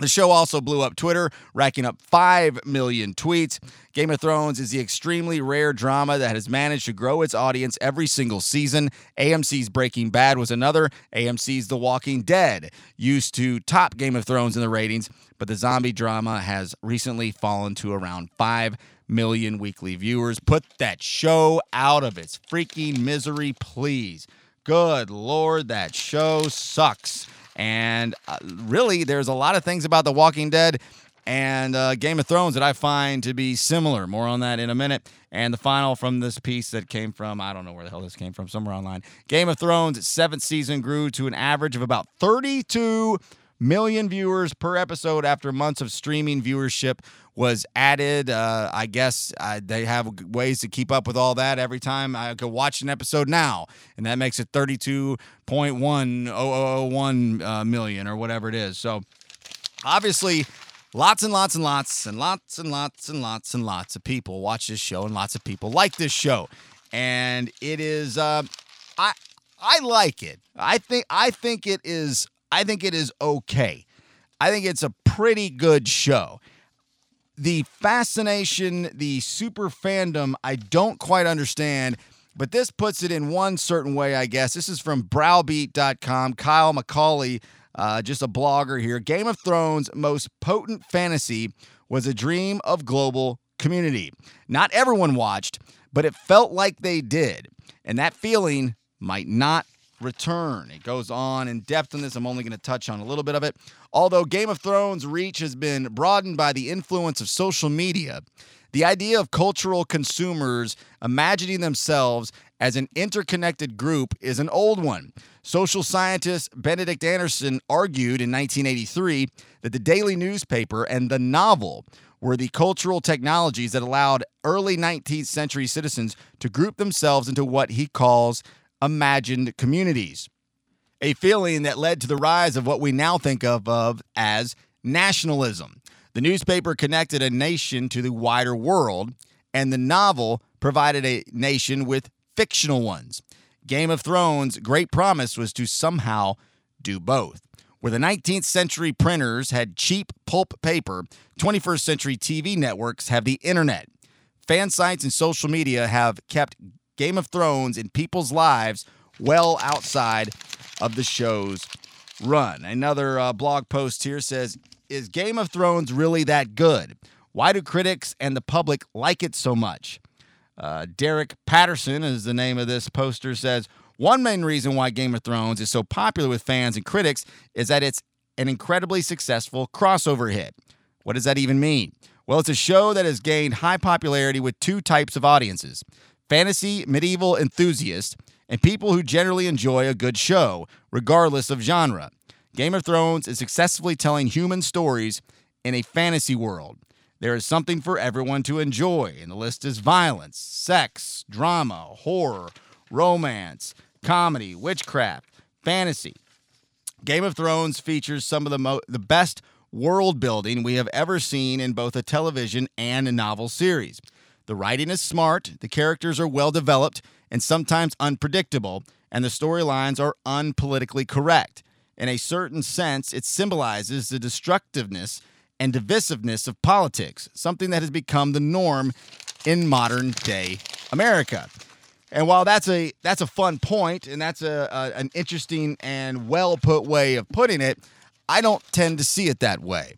The show also blew up Twitter, racking up 5 million tweets. Game of Thrones is the extremely rare drama that has managed to grow its audience every single season. AMC's Breaking Bad was another. AMC's The Walking Dead used to top Game of Thrones in the ratings, but the zombie drama has recently fallen to around 5 million weekly viewers. Put that show out of its freaking misery, please. Good Lord, that show sucks. And really, there's a lot of things about The Walking Dead and Game of Thrones that I find to be similar. More on that in a minute. And the final from this piece that came from, I don't know where the hell this came from, somewhere online. Game of Thrones, its seventh season, grew to an average of about 32 million viewers per episode after months of streaming viewership was added. I guess they have ways to keep up with all that. Every time I could watch an episode now, and that makes it 32.1001 million or whatever it is. So obviously lots and lots and lots and lots and lots and lots and lots of people watch this show, and lots of people like this show. And it is I like it. I think it is okay. I think it's a pretty good show. The fascination, the super fandom, I don't quite understand, but this puts it in one certain way, I guess. This is from browbeat.com. Kyle McCauley, just a blogger here. Game of Thrones' most potent fantasy was a dream of global community. Not everyone watched, but it felt like they did, and that feeling might not return. It goes on in depth on this. I'm only going to touch on a little bit of it. Although Game of Thrones' reach has been broadened by the influence of social media, the idea of cultural consumers imagining themselves as an interconnected group is an old one. Social scientist Benedict Anderson argued in 1983 that the daily newspaper and the novel were the cultural technologies that allowed early 19th century citizens to group themselves into what he calls imagined communities, a feeling that led to the rise of what we now think of as nationalism. The newspaper connected a nation to the wider world, and the novel provided a nation with fictional ones. Game of Thrones' great promise was to somehow do both. Where the 19th century printers had cheap pulp paper, 21st century TV networks have the internet. Fan sites and social media have kept Game of Thrones in people's lives well outside of the show's run. Another blog post here says, is Game of Thrones really that good? Why do critics and the public like it so much? Derek Patterson is the name of this poster, says, one main reason why Game of Thrones is so popular with fans and critics is that it's an incredibly successful crossover hit. What does that even mean? Well, it's a show that has gained high popularity with two types of audiences: fantasy medieval enthusiasts, and people who generally enjoy a good show, regardless of genre. Game of Thrones is successfully telling human stories in a fantasy world. There is something for everyone to enjoy, and the list is violence, sex, drama, horror, romance, comedy, witchcraft, fantasy. Game of Thrones features some of the best world building we have ever seen in both a television and a novel series. The writing is smart, the characters are well-developed and sometimes unpredictable, and the storylines are unpolitically correct. In a certain sense, it symbolizes the destructiveness and divisiveness of politics, something that has become the norm in modern-day America. And while that's a fun point, and that's an interesting and well-put way of putting it, I don't tend to see it that way.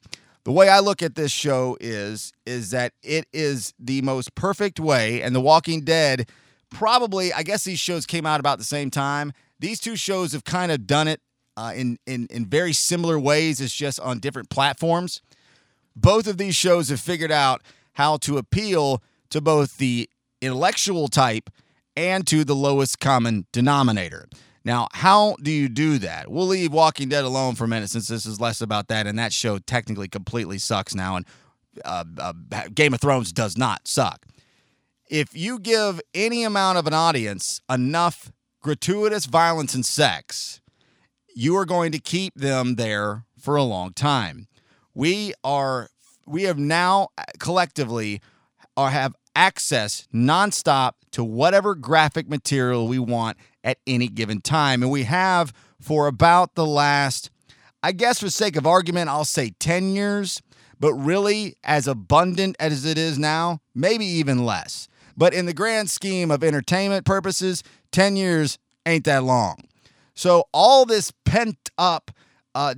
The way I look at this show is that it is the most perfect way, and The Walking Dead probably, I guess these shows came out about the same time. These two shows have kind of done it in very similar ways. It's just on different platforms. Both of these shows have figured out how to appeal to both the intellectual type and to the lowest common denominator. Now, how do you do that? We'll leave Walking Dead alone for a minute since this is less about that, and that show technically completely sucks now, and Game of Thrones does not suck. If you give any amount of an audience enough gratuitous violence and sex, you are going to keep them there for a long time. We have now collectively have access nonstop to whatever graphic material we want at any given time. And we have for about the last, I guess for sake of argument, I'll say 10 years, but really as abundant as it is now, maybe even less. But in the grand scheme of entertainment purposes, 10 years ain't that long. So all this pent-up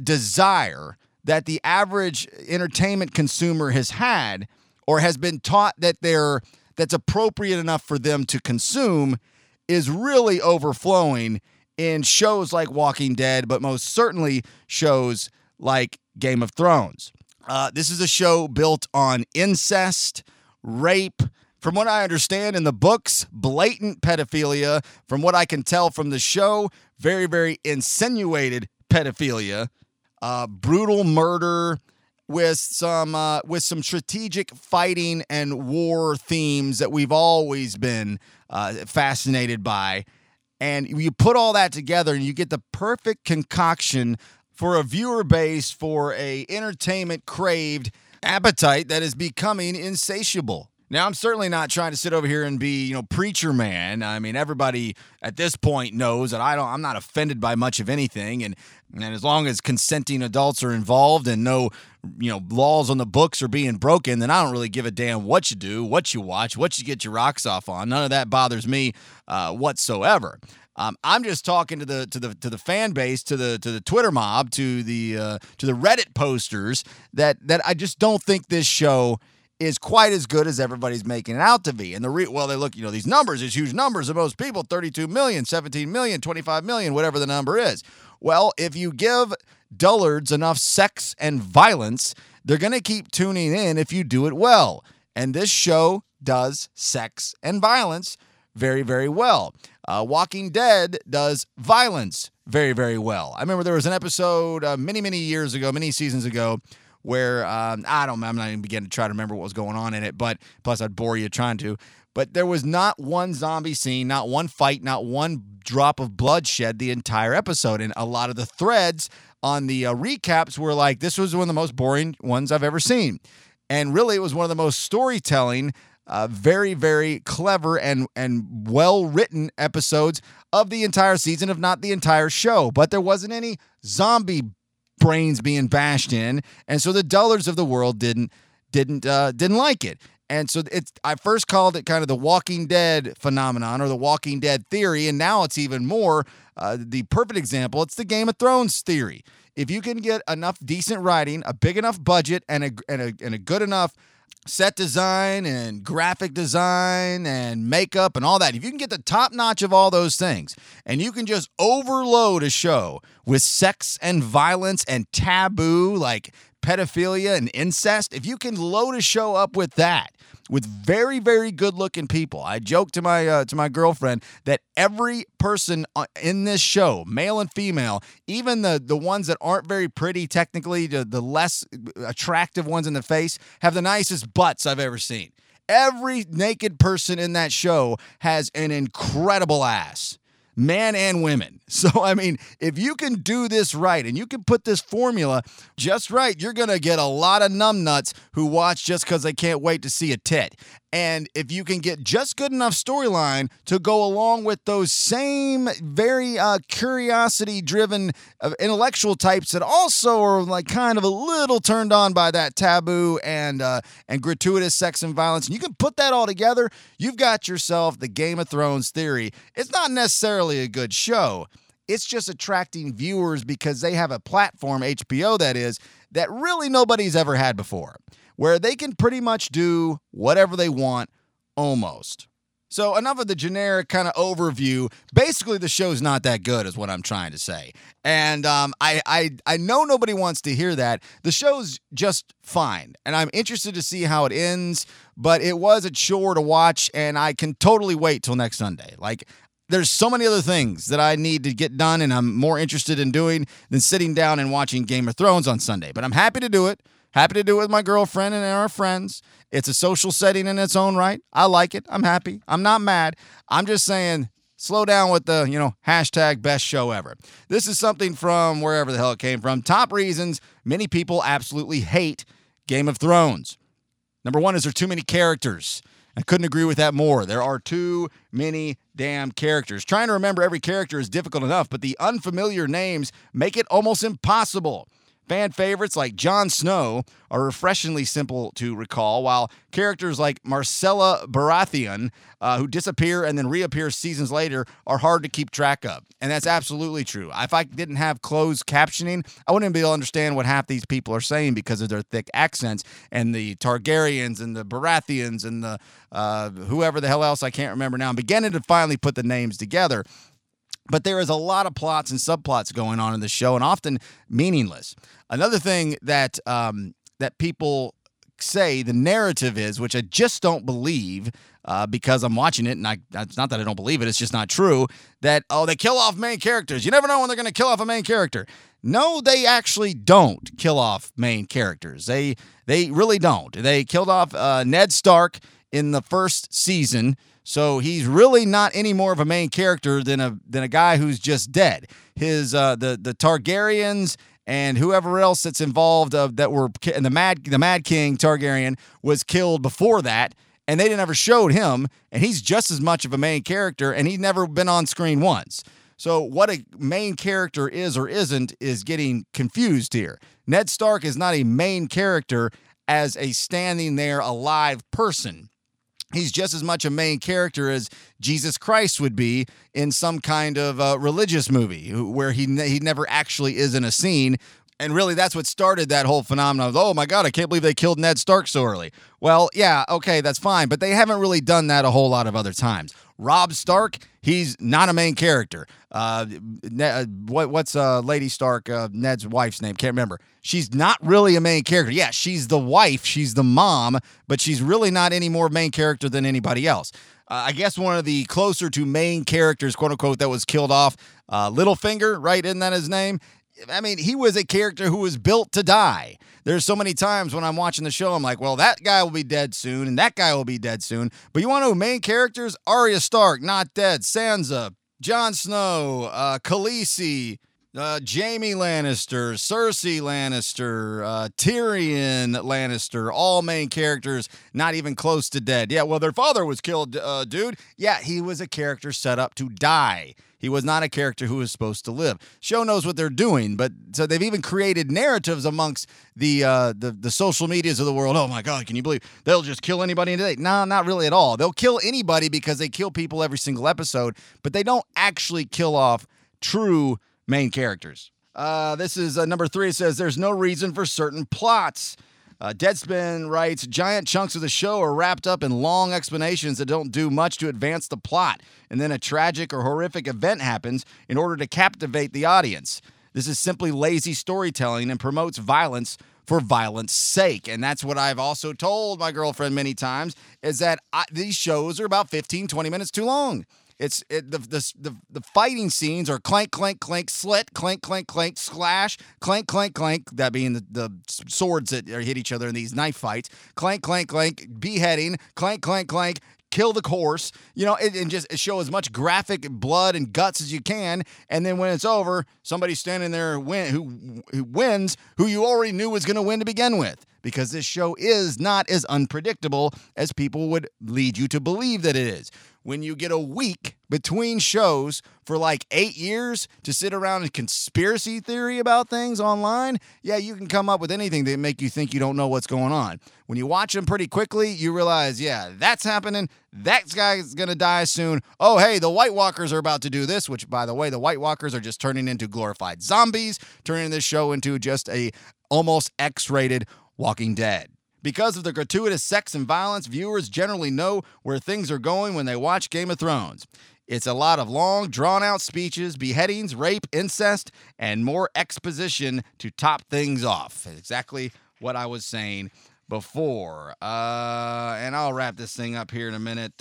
desire that the average entertainment consumer has had or has been taught that's appropriate enough for them to consume is really overflowing in shows like Walking Dead, but most certainly shows like Game of Thrones. This is a show built on incest, rape, from what I understand in the books, blatant pedophilia. From what I can tell from the show, very, very insinuated pedophilia, brutal murder with some strategic fighting and war themes that we've always been fascinated by. And you put all that together and you get the perfect concoction for a viewer base, for a entertainment craved appetite that is becoming insatiable. Now, I'm certainly not trying to sit over here and be, preacher man. I mean, everybody at this point knows that I'm not offended by much of anything. And as long as consenting adults are involved and no, laws on the books are being broken, then I don't really give a damn what you do, what you watch, what you get your rocks off on. None of that bothers me whatsoever. I'm just talking to the fan base, to the Twitter mob, to the Reddit posters that I just don't think this show is quite as good as everybody's making it out to be. And they look, these numbers, these huge numbers of most people, 32 million, 17 million, 25 million, whatever the number is. Well, if you give dullards enough sex and violence, they're going to keep tuning in if you do it well. And this show does sex and violence very, very well. Walking Dead does violence very, very well. I remember there was an episode many seasons ago, where I'm not even beginning to try to remember what was going on in it, but plus I'd bore you trying to. But there was not one zombie scene, not one fight, not one drop of bloodshed the entire episode. And a lot of the threads on the recaps were like, this was one of the most boring ones I've ever seen. And really, it was one of the most storytelling, very, very clever and well-written episodes of the entire season, if not the entire show. But there wasn't any zombie brains being bashed in, and so the dullards of the world didn't like it. And so I first called it kind of the Walking Dead phenomenon or the Walking Dead theory, and now it's even more the perfect example. It's the Game of Thrones theory. If you can get enough decent writing, a big enough budget, and a good enough set design and graphic design and makeup and all that, if you can get the top notch of all those things and you can just overload a show with sex and violence and taboo like pedophilia and incest, if you can load a show up with that, with very, very good looking people. I joked to my girlfriend that every person in this show, male and female, even the ones that aren't very pretty technically, the less attractive ones in the face, have the nicest butts I've ever seen. Every naked person in that show has an incredible ass. Men and women. So, I mean, if you can do this right and you can put this formula just right, you're going to get a lot of numbnuts who watch just because they can't wait to see a tit. And if you can get just good enough storyline to go along with those same very curiosity-driven intellectual types that also are like kind of a little turned on by that taboo and gratuitous sex and violence, and you can put that all together, you've got yourself the Game of Thrones theory. It's not necessarily a good show. It's just attracting viewers because they have a platform, HBO that is, that really nobody's ever had before, where they can pretty much do whatever they want, almost. So enough of the generic kind of overview. Basically, the show's not that good is what I'm trying to say. And I know nobody wants to hear that. The show's just fine. And I'm interested to see how it ends. But it was a chore to watch. And I can totally wait till next Sunday. Like, there's so many other things that I need to get done. And I'm more interested in doing than sitting down and watching Game of Thrones on Sunday. But I'm happy to do it. Happy to do it with my girlfriend and our friends. It's a social setting in its own right. I like it. I'm happy. I'm not mad. I'm just saying, slow down with the, hashtag best show ever. This is something from wherever the hell it came from. Top reasons many people absolutely hate Game of Thrones. Number one is there are too many characters. I couldn't agree with that more. There are too many damn characters. Trying to remember every character is difficult enough, but the unfamiliar names make it almost impossible. Fan favorites like Jon Snow are refreshingly simple to recall, while characters like Marcella Baratheon, who disappear and then reappear seasons later, are hard to keep track of. And that's absolutely true. If I didn't have closed captioning, I wouldn't be able to understand what half these people are saying because of their thick accents, and the Targaryens and the Baratheons and the whoever the hell else I can't remember now. I'm beginning to finally put the names together. But there is a lot of plots and subplots going on in the show, and often meaningless. Another thing that that people say the narrative is, which I just don't believe because I'm watching it, and it's not that I don't believe it, it's just not true, that, oh, they kill off main characters. You never know when they're going to kill off a main character. No, they actually don't kill off main characters. They really don't. They killed off Ned Stark in the first season. So he's really not any more of a main character than a guy who's just dead. His the Targaryens and whoever else that's involved that were, and the Mad King Targaryen was killed before that, and they never showed him, and he's just as much of a main character, and he's never been on screen once. So what a main character is or isn't is getting confused here. Ned Stark is not a main character as a standing there alive person. He's just as much a main character as Jesus Christ would be in some kind of religious movie where he never actually is in a scene. And really, that's what started that whole phenomenon of, oh, my God, I can't believe they killed Ned Stark so early. Well, yeah, okay, that's fine. But they haven't really done that a whole lot of other times. Robb Stark, he's not a main character. What's Lady Stark, Ned's wife's name? Can't remember. She's not really a main character. Yeah, she's the wife. She's the mom. But she's really not any more main character than anybody else. I guess one of the closer to main characters, quote unquote, that was killed off, Littlefinger, right? Isn't that his name? I mean, he was a character who was built to die. There's so many times when I'm watching the show, I'm like, well, that guy will be dead soon, and that guy will be dead soon. But you want to know main characters? Arya Stark, not dead. Sansa, Jon Snow, Khaleesi, Jaime Lannister, Cersei Lannister, Tyrion Lannister, all main characters, not even close to dead. Yeah, well, their father was killed, dude. Yeah, he was a character set up to die. He was not a character who was supposed to live. Show knows what they're doing, but so they've even created narratives amongst the social medias of the world. Oh my God, can you believe they'll just kill anybody in a day? No, not really at all. They'll kill anybody because they kill people every single episode, but they don't actually kill off true main characters. This is number three. It says there's no reason for certain plots. Deadspin writes, giant chunks of the show are wrapped up in long explanations that don't do much to advance the plot, and then a tragic or horrific event happens in order to captivate the audience. This is simply lazy storytelling and promotes violence for violence's sake. And that's what I've also told my girlfriend many times, is that these shows are about 15, 20 minutes too long. The fighting scenes are clank, clank, clank, slit, clank, clank, clank, slash, clank, clank, clank, that being the swords that hit each other in these knife fights, clank, clank, clank, beheading, clank, clank, clank, kill the horse, and just show as much graphic blood and guts as you can, and then when it's over, somebody's standing there who wins, who you already knew was going to win to begin with. because this show is not as unpredictable as people would lead you to believe that it is. When you get a week between shows for like 8 years to sit around and conspiracy theory about things online, yeah, you can come up with anything that make you think you don't know what's going on. When you watch them pretty quickly, you realize, yeah, that's happening. That guy's going to die soon. Oh, hey, the White Walkers are about to do this, which, by the way, the White Walkers are just turning into glorified zombies, turning this show into just a almost X-rated Walking Dead. Because of the gratuitous sex and violence, viewers generally know where things are going when they watch Game of Thrones. It's a lot of long, drawn-out speeches, beheadings, rape, incest, and more exposition to top things off. Exactly what I was saying before. And I'll wrap this thing up here in a minute.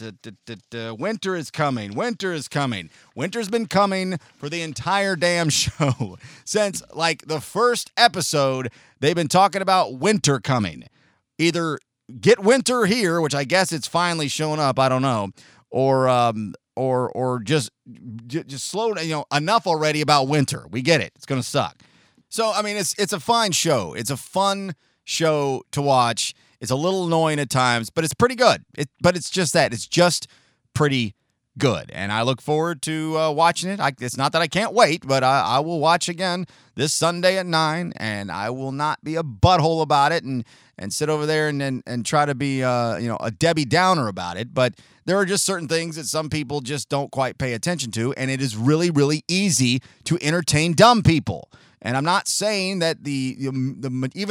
Winter is coming. Winter is coming. Winter's been coming for the entire damn show. Since, like, the first episode, they've been talking about winter coming. Either get winter here, which I guess it's finally showing up, I don't know, or just slow down, you know, enough already about winter. We get it. It's going to suck. So, I mean, it's a fine show. It's a fun show to watch. It's a little annoying at times, but it's pretty good. But it's just that. It's just pretty good. And I look forward to watching it. It's not that I can't wait, but I will watch again this Sunday at 9, and I will not be a butthole about it and sit over there and try to be a Debbie Downer about it. But there are just certain things that some people just don't quite pay attention to, and it is really, really easy to entertain dumb people. And I'm not saying that even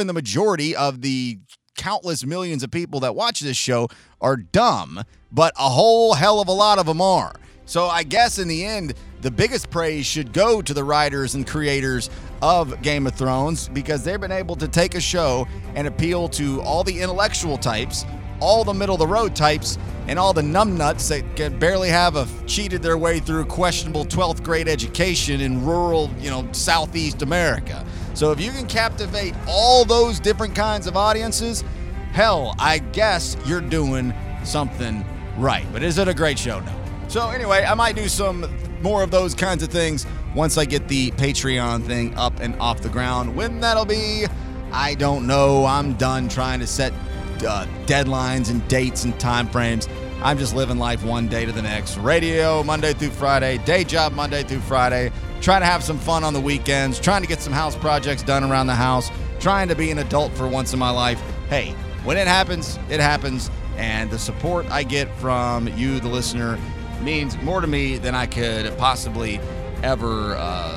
the majority of the countless millions of people that watch this show are dumb, but a whole hell of a lot of them are. So I guess in the end, the biggest praise should go to the writers and creators of Game of Thrones, because they've been able to take a show and appeal to all the intellectual types, all the middle-of-the-road types, and all the numbnuts that can barely have cheated their way through a questionable 12th grade education in rural, Southeast America. So if you can captivate all those different kinds of audiences, hell, I guess you're doing something right. But is it a great show? No. So anyway, I might do some more of those kinds of things once I get the Patreon thing up and off the ground. When that'll be, I don't know. I'm done trying to set deadlines and dates and time frames. I'm just living life one day to the next. Radio Monday through Friday, day job Monday through Friday, trying to have some fun on the weekends, trying to get some house projects done around the house, trying to be an adult for once in my life. Hey, when it happens, it happens. And the support I get from you, the listener, means more to me than I could possibly ever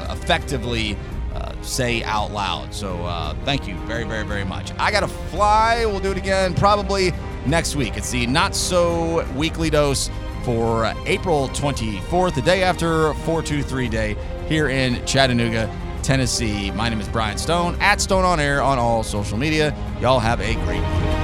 effectively say out loud. So thank you very, very, very much. I got to fly. We'll do it again probably next week. It's the Not So Weekly Dose for April 24th, the day after 423 Day here in Chattanooga, Tennessee. My name is Brian Stone, at Stone on Air on all social media. Y'all have a great week.